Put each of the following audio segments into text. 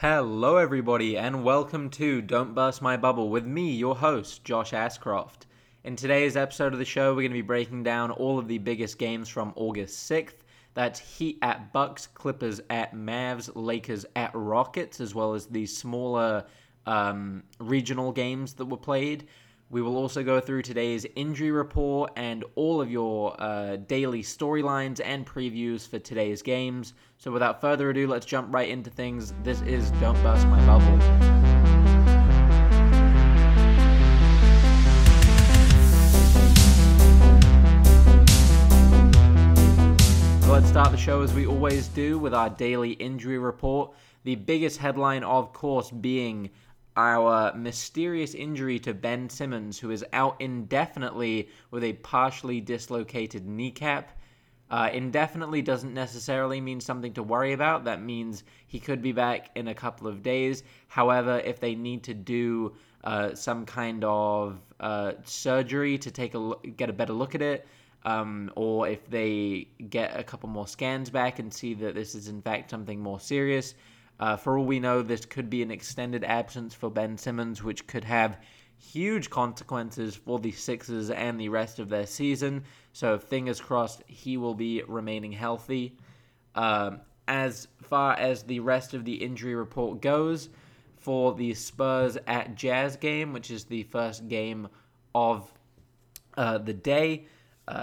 Hello everybody and welcome to Don't Burst My Bubble with me, your host, Josh Ashcroft. In today's episode of the show, we're going to be breaking down all of the biggest games from August 6th. That's Heat at Bucks, Clippers at Mavs, Lakers at Rockets, as well as the smaller regional games that were played. We will also go through today's injury report and all of your daily storylines and previews for today's games. So without further ado, let's jump right into things. This is Don't Burst My Bubble. So let's start the show as we always do with our daily injury report. The biggest headline, of course, being our mysterious injury to Ben Simmons, who is out indefinitely with a partially dislocated kneecap. Indefinitely doesn't necessarily mean something to worry about. That means he could be back in a couple of days. However, if they need to do some kind of surgery to take get a better look at it, or if they get a couple more scans back and see that this is in fact something more serious, for all we know, this could be an extended absence for Ben Simmons, which could have huge consequences for the Sixers and the rest of their season. So fingers crossed he will be remaining healthy. As far as the rest of the injury report goes, for the Spurs at Jazz game, which is the first game of the day,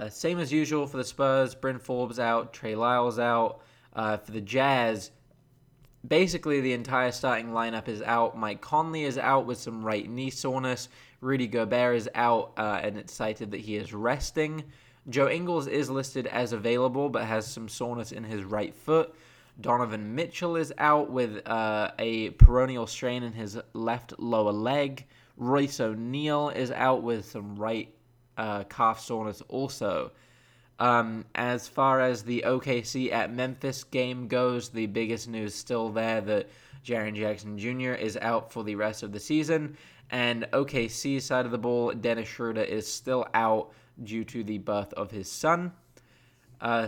same as usual for the Spurs, Bryn Forbes out, Trey Lyles out. For the Jazz, basically, the entire starting lineup is out. Mike Conley is out with some right knee soreness. Rudy Gobert is out, and it's cited that he is resting. Joe Ingles is listed as available, but has some soreness in his right foot. Donovan Mitchell is out with a peroneal strain in his left lower leg. Royce O'Neal is out with some right calf soreness also. As far as the OKC at Memphis game goes, the biggest news still there that Jaren Jackson Jr. is out for the rest of the season, and OKC side of the ball, Dennis Schroeder is still out due to the birth of his son.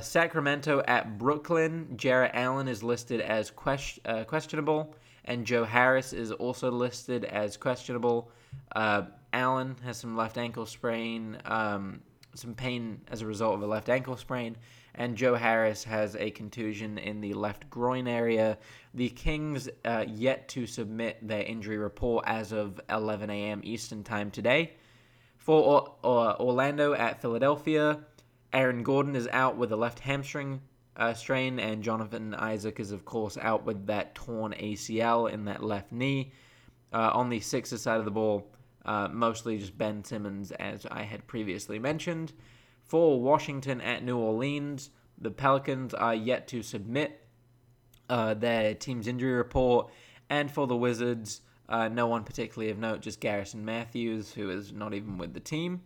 Sacramento at Brooklyn, Jarrett Allen is listed as questionable, and Joe Harris is also listed as questionable. Allen has some left ankle sprain, some pain as a result of a left ankle sprain, and Joe Harris has a contusion in the left groin area. The Kings yet to submit their injury report as of 11 a.m. Eastern time today. For Orlando at Philadelphia, Aaron Gordon is out with a left hamstring strain, and Jonathan Isaac is, of course, out with that torn ACL in that left knee. On the Sixers side of the ball, mostly just Ben Simmons, as I had previously mentioned. For Washington at New Orleans, the Pelicans are yet to submit their team's injury report. And for the Wizards, no one particularly of note, just Garrison Matthews, who is not even with the team.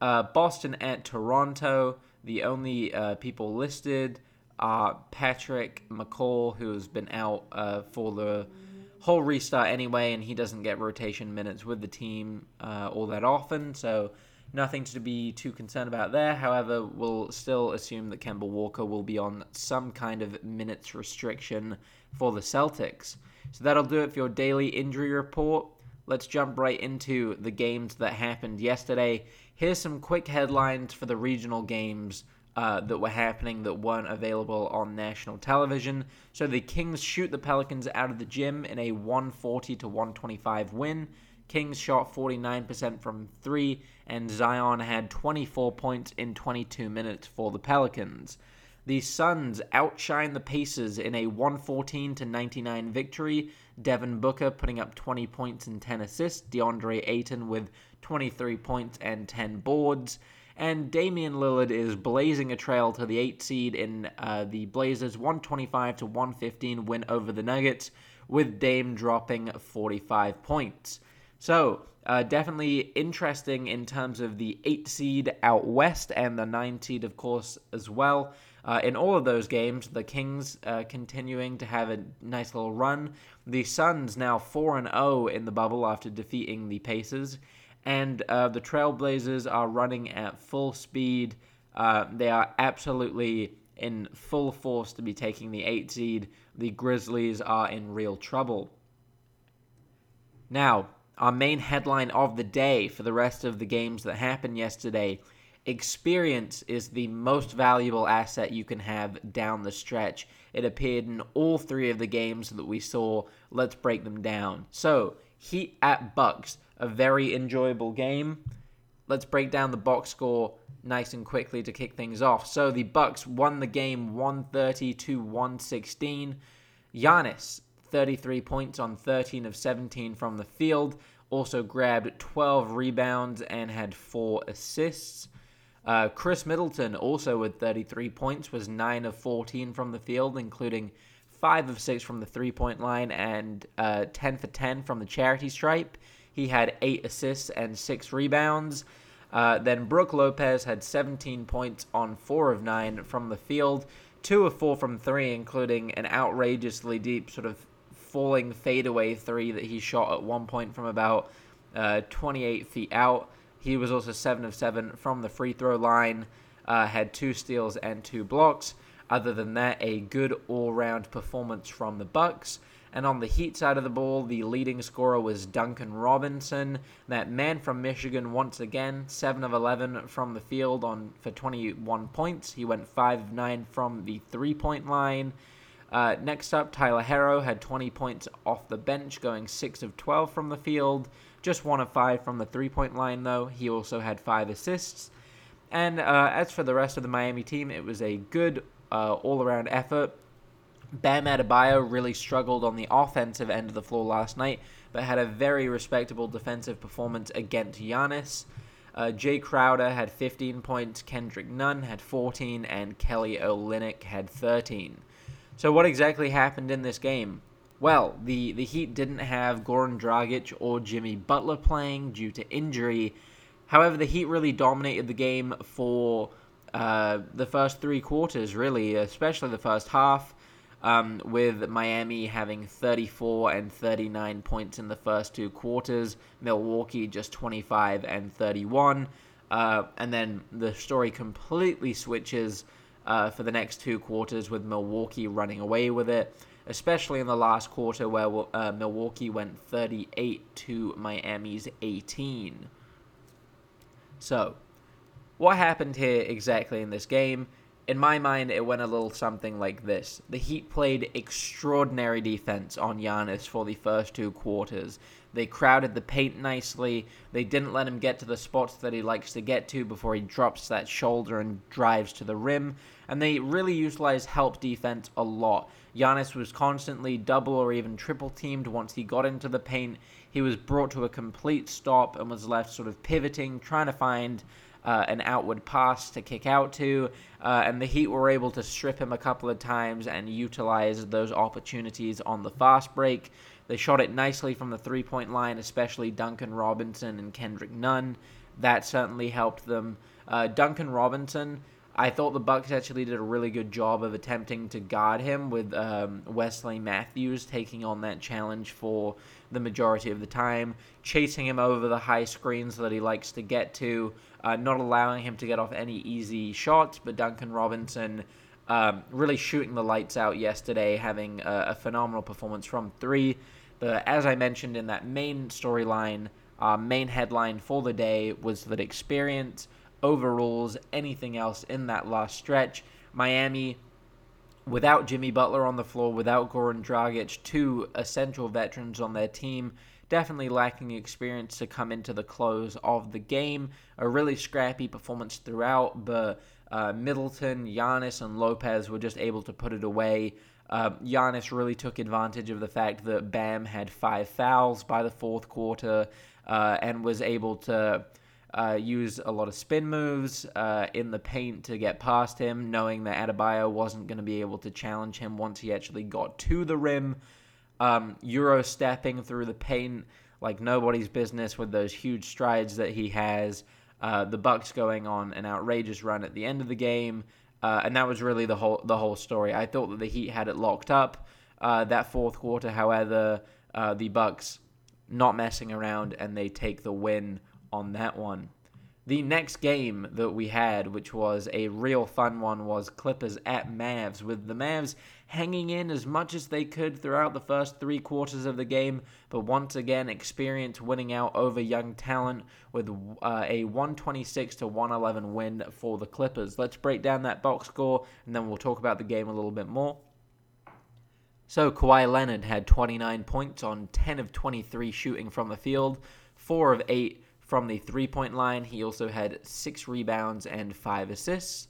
Boston at Toronto, the only people listed are Patrick McCall, who has been out for the whole restart anyway, and he doesn't get rotation minutes with the team all that often, so nothing to be too concerned about there. However, we'll still assume that Kemba Walker will be on some kind of minutes restriction for the Celtics. So that'll do it for your daily injury report. Let's jump right into the games that happened yesterday. Here's some quick headlines for the regional games that were happening that weren't available on national television. So the Kings shoot the Pelicans out of the gym in a 140-125 win. Kings shot 49% from three, and Zion had 24 points in 22 minutes for the Pelicans. The Suns outshine the Pacers in a 114-99 victory. Devin Booker putting up 20 points and 10 assists. DeAndre Ayton with 23 points and 10 boards. And Damian Lillard is blazing a trail to the 8th seed in the Blazers' 125-115 win over the Nuggets, with Dame dropping 45 points. So, definitely interesting in terms of the 8th seed out west and the 9th seed, of course, as well. In all of those games, the Kings continuing to have a nice little run. The Suns now 4-0 in the bubble after defeating the Pacers. And the Trailblazers are running at full speed. They are absolutely in full force to be taking the 8 seed. The Grizzlies are in real trouble. Now, our main headline of the day for the rest of the games that happened yesterday: experience is the most valuable asset you can have down the stretch. It appeared in all 3 of the games that we saw. Let's break them down. So, Heat at Bucks, a very enjoyable game. Let's break down the box score nice and quickly to kick things off. So, the Bucks won the game 130-116. Giannis, 33 points on 13 of 17 from the field. Also grabbed 12 rebounds and had 4 assists. Chris Middleton, also with 33 points, was 9 of 14 from the field, including 5 of 6 from the three-point line and 10 for 10 from the charity stripe. He had 8 assists and 6 rebounds. Then Brooke Lopez had 17 points on 4 of 9 from the field, 2 of 4 from 3, including an outrageously deep sort of falling fadeaway 3 that he shot at one point from about 28 feet out. He was also 7 of 7 from the free throw line, had 2 steals and 2 blocks. Other than that, a good all-round performance from the Bucks. And on the Heat side of the ball, the leading scorer was Duncan Robinson. That man from Michigan once again, 7 of 11 from the field for 21 points. He went 5 of 9 from the three-point line. Next up, Tyler Herro had 20 points off the bench, going 6 of 12 from the field. Just 1 of 5 from the three-point line, though. He also had 5 assists. And as for the rest of the Miami team, it was a good all-around effort. Bam Adebayo really struggled on the offensive end of the floor last night, but had a very respectable defensive performance against Giannis. Jay Crowder had 15 points, Kendrick Nunn had 14, and Kelly Olynyk had 13. So what exactly happened in this game? Well, the Heat didn't have Goran Dragic or Jimmy Butler playing due to injury. However, the Heat really dominated the game for the first 3 quarters, really, especially the first half, with Miami having 34 and 39 points in the first 2 quarters, Milwaukee just 25 and 31, and then the story completely switches for the next 2 quarters with Milwaukee running away with it, especially in the last quarter where Milwaukee went 38 to Miami's 18. So, what happened here exactly in this game? In my mind, it went a little something like this. The Heat played extraordinary defense on Giannis for the first 2 quarters. They crowded the paint nicely. They didn't let him get to the spots that he likes to get to before he drops that shoulder and drives to the rim. And they really utilized help defense a lot. Giannis was constantly double or even triple teamed once he got into the paint. He was brought to a complete stop and was left sort of pivoting, trying to find an outward pass to kick out to, and the Heat were able to strip him a couple of times and utilize those opportunities on the fast break. They shot it nicely from the three-point line, especially Duncan Robinson and Kendrick Nunn. That certainly helped them. Duncan Robinson, I thought the Bucks actually did a really good job of attempting to guard him, with Wesley Matthews taking on that challenge for the majority of the time, chasing him over the high screens that he likes to get to, not allowing him to get off any easy shots, but Duncan Robinson really shooting the lights out yesterday, having a phenomenal performance from 3. But as I mentioned in that main storyline, our main headline for the day was that experience overrules anything else in that last stretch. Miami, without Jimmy Butler on the floor, without Goran Dragic, 2 essential veterans on their team, definitely lacking experience to come into the close of the game. A really scrappy performance throughout, but Middleton, Giannis, and Lopez were just able to put it away. Giannis really took advantage of the fact that Bam had 5 fouls by the fourth quarter and was able to use a lot of spin moves in the paint to get past him, knowing that Adebayo wasn't going to be able to challenge him once he actually got to the rim. Euro stepping through the paint like nobody's business with those huge strides that he has. The Bucks going on an outrageous run at the end of the game, and that was really the whole story. I thought that the Heat had it locked up that fourth quarter. However, the Bucks not messing around, and they take the win on that one. The next game that we had, which was a real fun one, was Clippers at Mavs, with the Mavs hanging in as much as they could throughout the first three quarters of the game, but once again, experience winning out over young talent with a 126-111 win for the Clippers. Let's break down that box score, and then we'll talk about the game a little bit more. So Kawhi Leonard had 29 points on 10 of 23 shooting from the field, 4 of 8 from the three-point line. He also had 6 rebounds and 5 assists.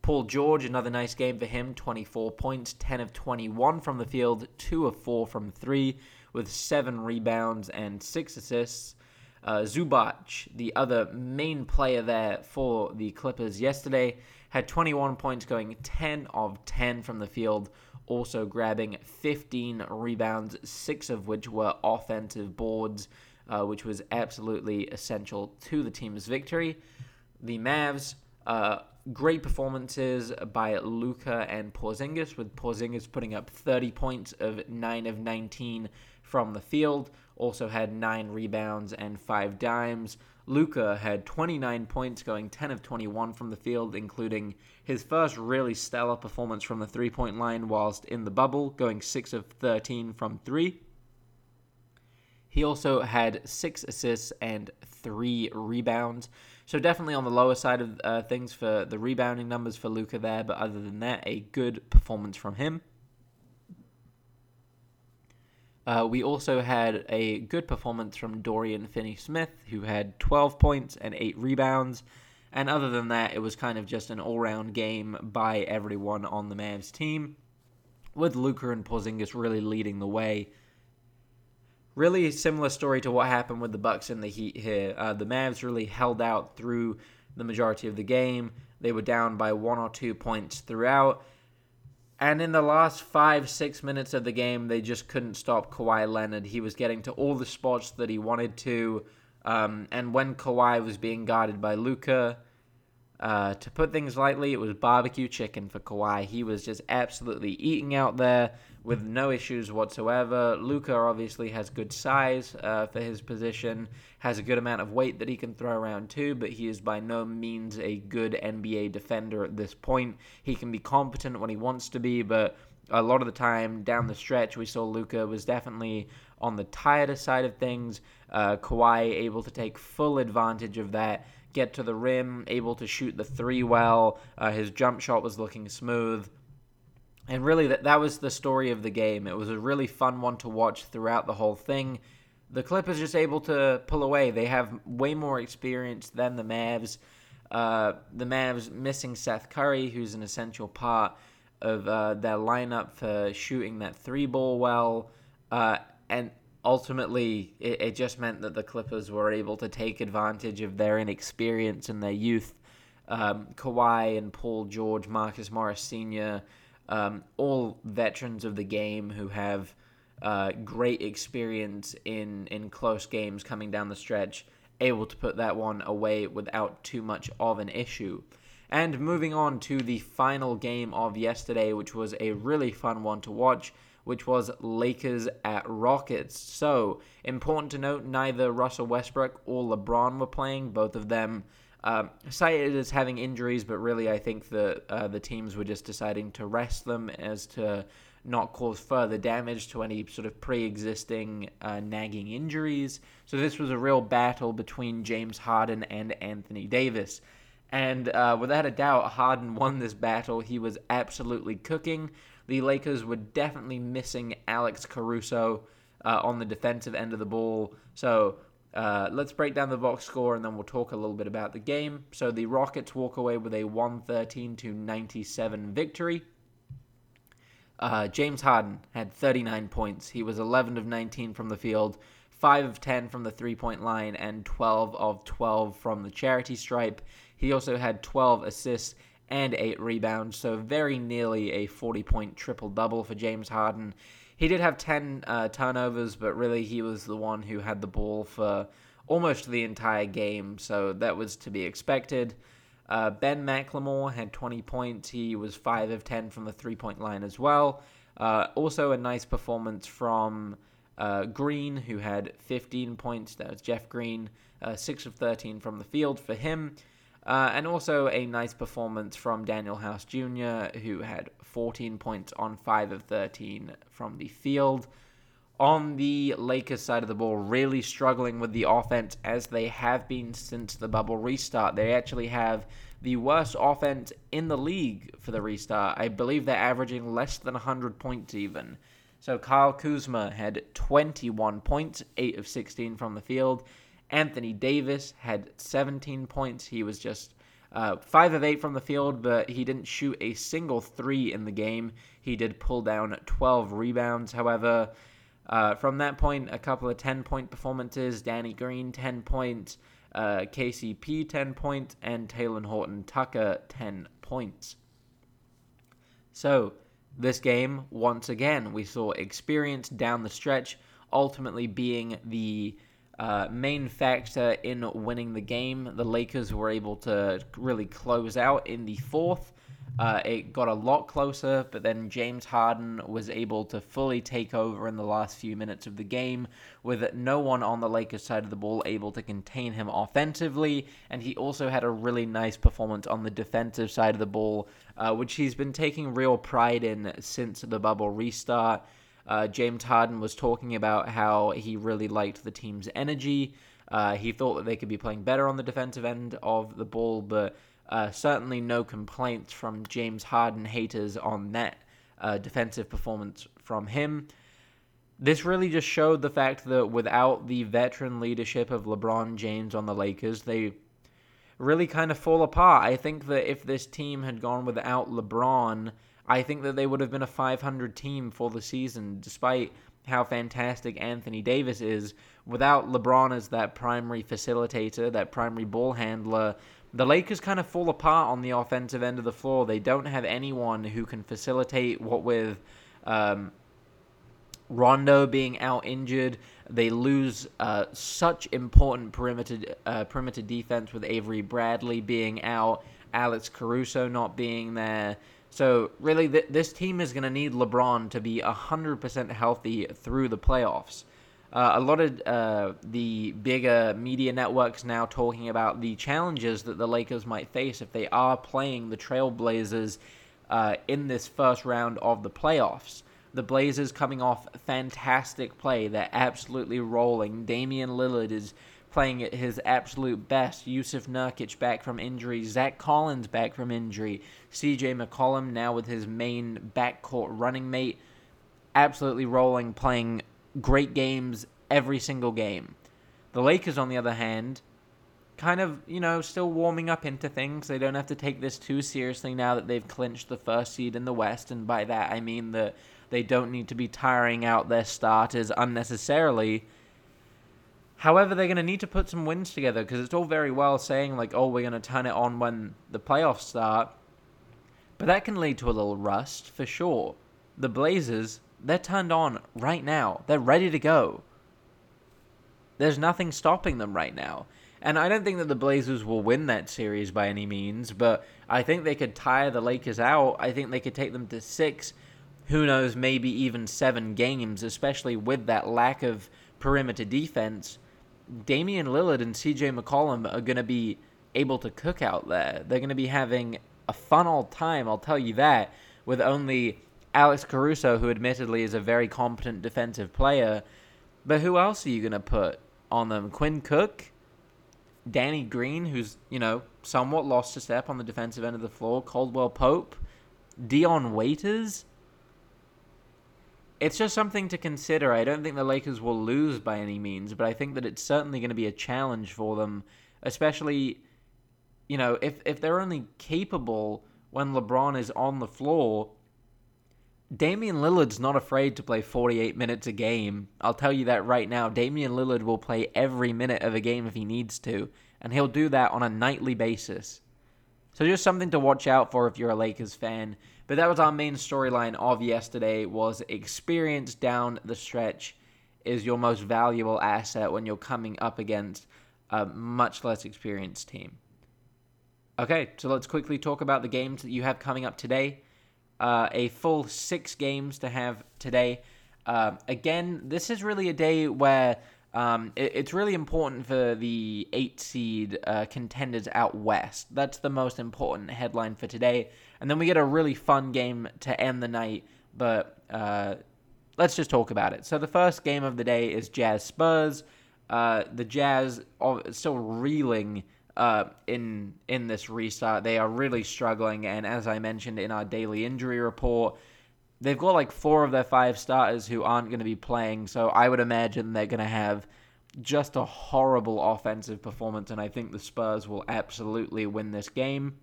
Paul George, another nice game for him, 24 points, 10 of 21 from the field, 2 of 4 from 3, with 7 rebounds and 6 assists. Zubac, the other main player there for the Clippers yesterday, had 21 points going 10 of 10 from the field, also grabbing 15 rebounds, 6 of which were offensive boards, which was absolutely essential to the team's victory. The Mavs, great performances by Luka and Porzingis, with Porzingis putting up 30 points of 9 of 19 from the field, also had 9 rebounds and 5 dimes. Luka had 29 points going 10 of 21 from the field, including his first really stellar performance from the three-point line whilst in the bubble, going 6 of 13 from 3. He also had 6 assists and 3 rebounds. So definitely on the lower side of things for the rebounding numbers for Luka there, but other than that, a good performance from him. We also had a good performance from Dorian Finney-Smith, who had 12 points and 8 rebounds. And other than that, it was kind of just an all-round game by everyone on the Mavs team, with Luka and Porzingis really leading the way. Really similar story to what happened with the Bucks and the Heat here. The Mavs really held out through the majority of the game. They were down by 1 or 2 points throughout. And in the last 5-6 minutes of the game, they just couldn't stop Kawhi Leonard. He was getting to all the spots that he wanted to. And when Kawhi was being guarded by Luka, to put things lightly, it was barbecue chicken for Kawhi. He was just absolutely eating out there with no issues whatsoever. Luka obviously has good size for his position, has a good amount of weight that he can throw around too, but he is by no means a good NBA defender at this point. He can be competent when he wants to be, but a lot of the time down the stretch, we saw Luka was definitely on the tireder side of things. Kawhi able to take full advantage of that, get to the rim, able to shoot the three well. His jump shot was looking smooth. And really, that was the story of the game. It was a really fun one to watch throughout the whole thing. The Clippers just able to pull away. They have way more experience than the Mavs. The Mavs missing Seth Curry, who's an essential part of their lineup for shooting that three ball well. And ultimately, it just meant that the Clippers were able to take advantage of their inexperience and their youth. Kawhi and Paul George, Marcus Morris Sr., all veterans of the game who have great experience in close games coming down the stretch, able to put that one away without too much of an issue. And moving on to the final game of yesterday, which was a really fun one to watch, which was Lakers at Rockets. So, important to note, neither Russell Westbrook or LeBron were playing. Both of them cited as having injuries, but really I think the teams were just deciding to rest them as to not cause further damage to any sort of pre-existing nagging injuries. So this was a real battle between James Harden and Anthony Davis. And without a doubt, Harden won this battle. He was absolutely cooking. The Lakers were definitely missing Alex Caruso on the defensive end of the ball. So let's break down the box score, and then we'll talk a little bit about the game. So the Rockets walk away with a 113-97 victory. James Harden had 39 points. He was 11 of 19 from the field, 5 of 10 from the three-point line, and 12 of 12 from the charity stripe. He also had 12 assists and 8 rebounds, so very nearly a 40-point triple-double for James Harden. He did have 10 turnovers, but really he was the one who had the ball for almost the entire game, so that was to be expected. Ben McLemore had 20 points. He was 5 of 10 from the three-point line as well. Also a nice performance from Green, who had 15 points. That was Jeff Green, 6 of 13 from the field for him. And also a nice performance from Daniel House Jr., who had 14 points on 5 of 13 from the field. On the Lakers side of the ball, really struggling with the offense as they have been since the bubble restart. They actually have the worst offense in the league for the restart. I believe they're averaging less than 100 points even. So Kyle Kuzma had 21 points, 8 of 16 from the field. Anthony Davis had 17 points. He was just 5 of 8 from the field, but he didn't shoot a single three in the game. He did pull down 12 rebounds, however. From that point, a couple of 10-point performances. Danny Green, 10 points. KCP, 10 points. And Talen Horton Tucker, 10 points. So, this game, once again, we saw experience down the stretch ultimately being the main factor in winning the game. The Lakers were able to really close out in the fourth. It got a lot closer, but then James Harden was able to fully take over in the last few minutes of the game, with no one on the Lakers side of the ball able to contain him offensively, and he also had a really nice performance on the defensive side of the ball, which he's been taking real pride in since the bubble restart. James Harden was talking about how he really liked the team's energy. He thought that they could be playing better on the defensive end of the ball, but certainly no complaints from James Harden haters on that defensive performance from him. This really just showed the fact that without the veteran leadership of LeBron James on the Lakers, they really kind of fall apart. I think that if this team had gone without LeBron, I think that they would have been a 500 team for the season, despite how fantastic Anthony Davis is. Without LeBron as that primary facilitator, that primary ball handler, the Lakers kind of fall apart on the offensive end of the floor. They don't have anyone who can facilitate, what with Rondo being out injured. They lose such important perimeter defense with Avery Bradley being out, Alex Caruso not being there. So really, this team is going to need LeBron to be 100% healthy through the playoffs. A lot of the bigger media networks now talking about the challenges that the Lakers might face if they are playing the Trailblazers in this first round of the playoffs. The Blazers coming off fantastic play. They're absolutely rolling. Damian Lillard is playing at his absolute best. Yusuf Nurkic back from injury. Zach Collins back from injury. CJ McCollum now with his main backcourt running mate. Absolutely rolling, playing great games every single game. The Lakers, on the other hand, kind of, still warming up into things. They don't have to take this too seriously now that they've clinched the first seed in the West, and by that I mean that they don't need to be tiring out their starters unnecessarily. However, they're going to need to put some wins together, because it's all very well saying, like, oh, we're going to turn it on when the playoffs start, but that can lead to a little rust, for sure. The Blazers, they're turned on right now. They're ready to go. There's nothing stopping them right now. And I don't think that the Blazers will win that series by any means, but I think they could tire the Lakers out. I think they could take them to 6, who knows, maybe even 7 games, especially with that lack of perimeter defense. Damian Lillard and CJ McCollum are going to be able to cook out there. They're going to be having a fun old time, I'll tell you that, with only Alex Caruso, who admittedly is a very competent defensive player, but who else are you going to put on them? Quinn Cook? Danny Green, who's, somewhat lost a step on the defensive end of the floor? Caldwell Pope? Dion Waiters? It's just something to consider. I don't think the Lakers will lose by any means, but I think that it's certainly going to be a challenge for them, especially, if they're only capable when LeBron is on the floor. Damian Lillard's not afraid to play 48 minutes a game. I'll tell you that right now. Damian Lillard will play every minute of a game if he needs to, and he'll do that on a nightly basis. So just something to watch out for if you're a Lakers fan. But that was our main storyline of yesterday, was experience down the stretch is your most valuable asset when you're coming up against a much less experienced team. Okay, so let's quickly talk about the games that you have coming up today. A full 6 games to have today. Again, this is really a day where it's really important for the 8 seed contenders out west. That's the most important headline for today. And then we get a really fun game to end the night, but let's just talk about it. So the first game of the day is Jazz Spurs. The Jazz are still reeling in this restart. They are really struggling, and as I mentioned in our daily injury report, they've got like 4 of their 5 starters who aren't going to be playing, so I would imagine they're going to have just a horrible offensive performance, and I think the Spurs will absolutely win this game.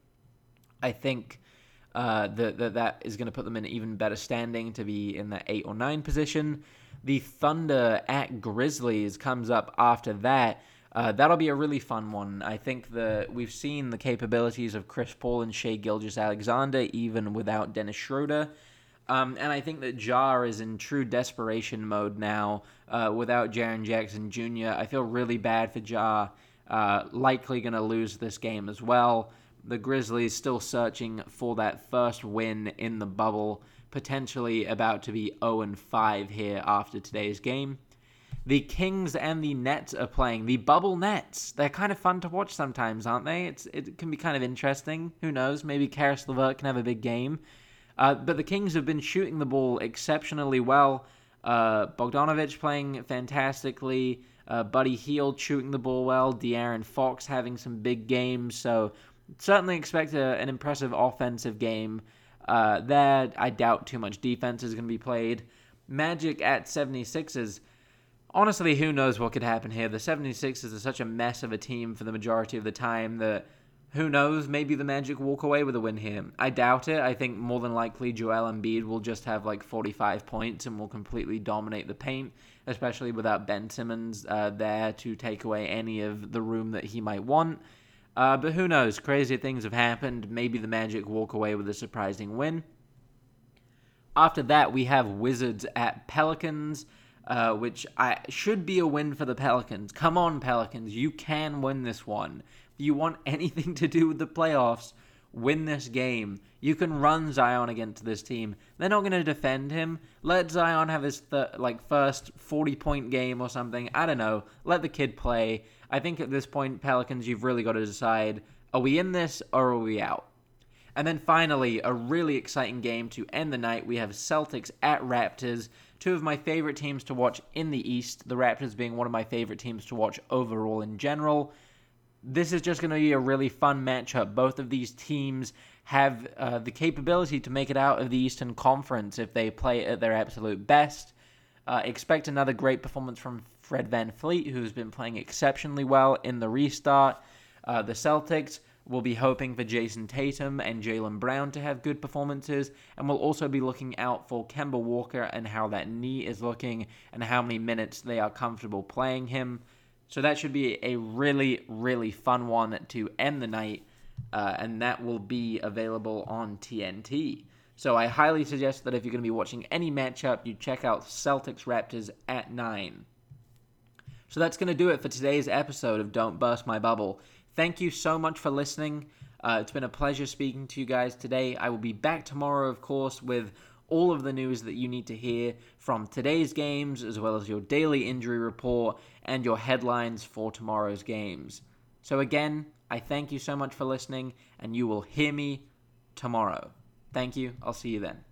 I think that is going to put them in even better standing to be in the 8 or 9 position. The Thunder at Grizzlies comes up after that. That'll be a really fun one. I think that we've seen the capabilities of Chris Paul and Shai Gilgeous-Alexander even without Dennis Schroeder. And I think that Jar is in true desperation mode now without Jaren Jackson Jr. I feel really bad for Jar, likely going to lose this game as well. The Grizzlies still searching for that first win in the bubble, potentially about to be 0-5 here after today's game. The Kings and the Nets are playing. The bubble Nets. They're kind of fun to watch sometimes, aren't they? It can be kind of interesting. Who knows? Maybe Karis LeVert can have a big game. But the Kings have been shooting the ball exceptionally well. Bogdanović playing fantastically. Buddy Hield shooting the ball well. De'Aaron Fox having some big games. So certainly expect an impressive offensive game there. I doubt too much defense is going to be played. Magic at 76ers. Honestly, who knows what could happen here? The 76ers are such a mess of a team for the majority of the time that who knows, maybe the Magic walk away with a win here. I doubt it. I think more than likely Joel Embiid will just have like 45 points and will completely dominate the paint, especially without Ben Simmons there to take away any of the room that he might want. But who knows? Crazy things have happened. Maybe the Magic walk away with a surprising win. After that, we have Wizards at Pelicans, which should be a win for the Pelicans. Come on, Pelicans. You can win this one. You want anything to do with the playoffs, win this game. You can run Zion against this team. They're not going to defend him. Let Zion have his first 40-point game or something. I don't know. Let the kid play. I think at this point, Pelicans, you've really got to decide, are we in this or are we out? And then finally, a really exciting game to end the night. We have Celtics at Raptors, two of my favorite teams to watch in the East, the Raptors being one of my favorite teams to watch overall in general. This is just going to be a really fun matchup. Both of these teams have the capability to make it out of the Eastern Conference if they play at their absolute best. Expect another great performance from Fred VanVleet, who's been playing exceptionally well in the restart. The Celtics will be hoping for Jason Tatum and Jaylen Brown to have good performances, and we'll also be looking out for Kemba Walker and how that knee is looking and how many minutes they are comfortable playing him. So that should be a really, really fun one to end the night, and that will be available on TNT. So I highly suggest that if you're going to be watching any matchup, you check out Celtics-Raptors at 9. So that's going to do it for today's episode of Don't Burst My Bubble. Thank you so much for listening. It's been a pleasure speaking to you guys today. I will be back tomorrow, of course, with all of the news that you need to hear from today's games, as well as your daily injury report and your headlines for tomorrow's games. So again, I thank you so much for listening, and you will hear me tomorrow. Thank you. I'll see you then.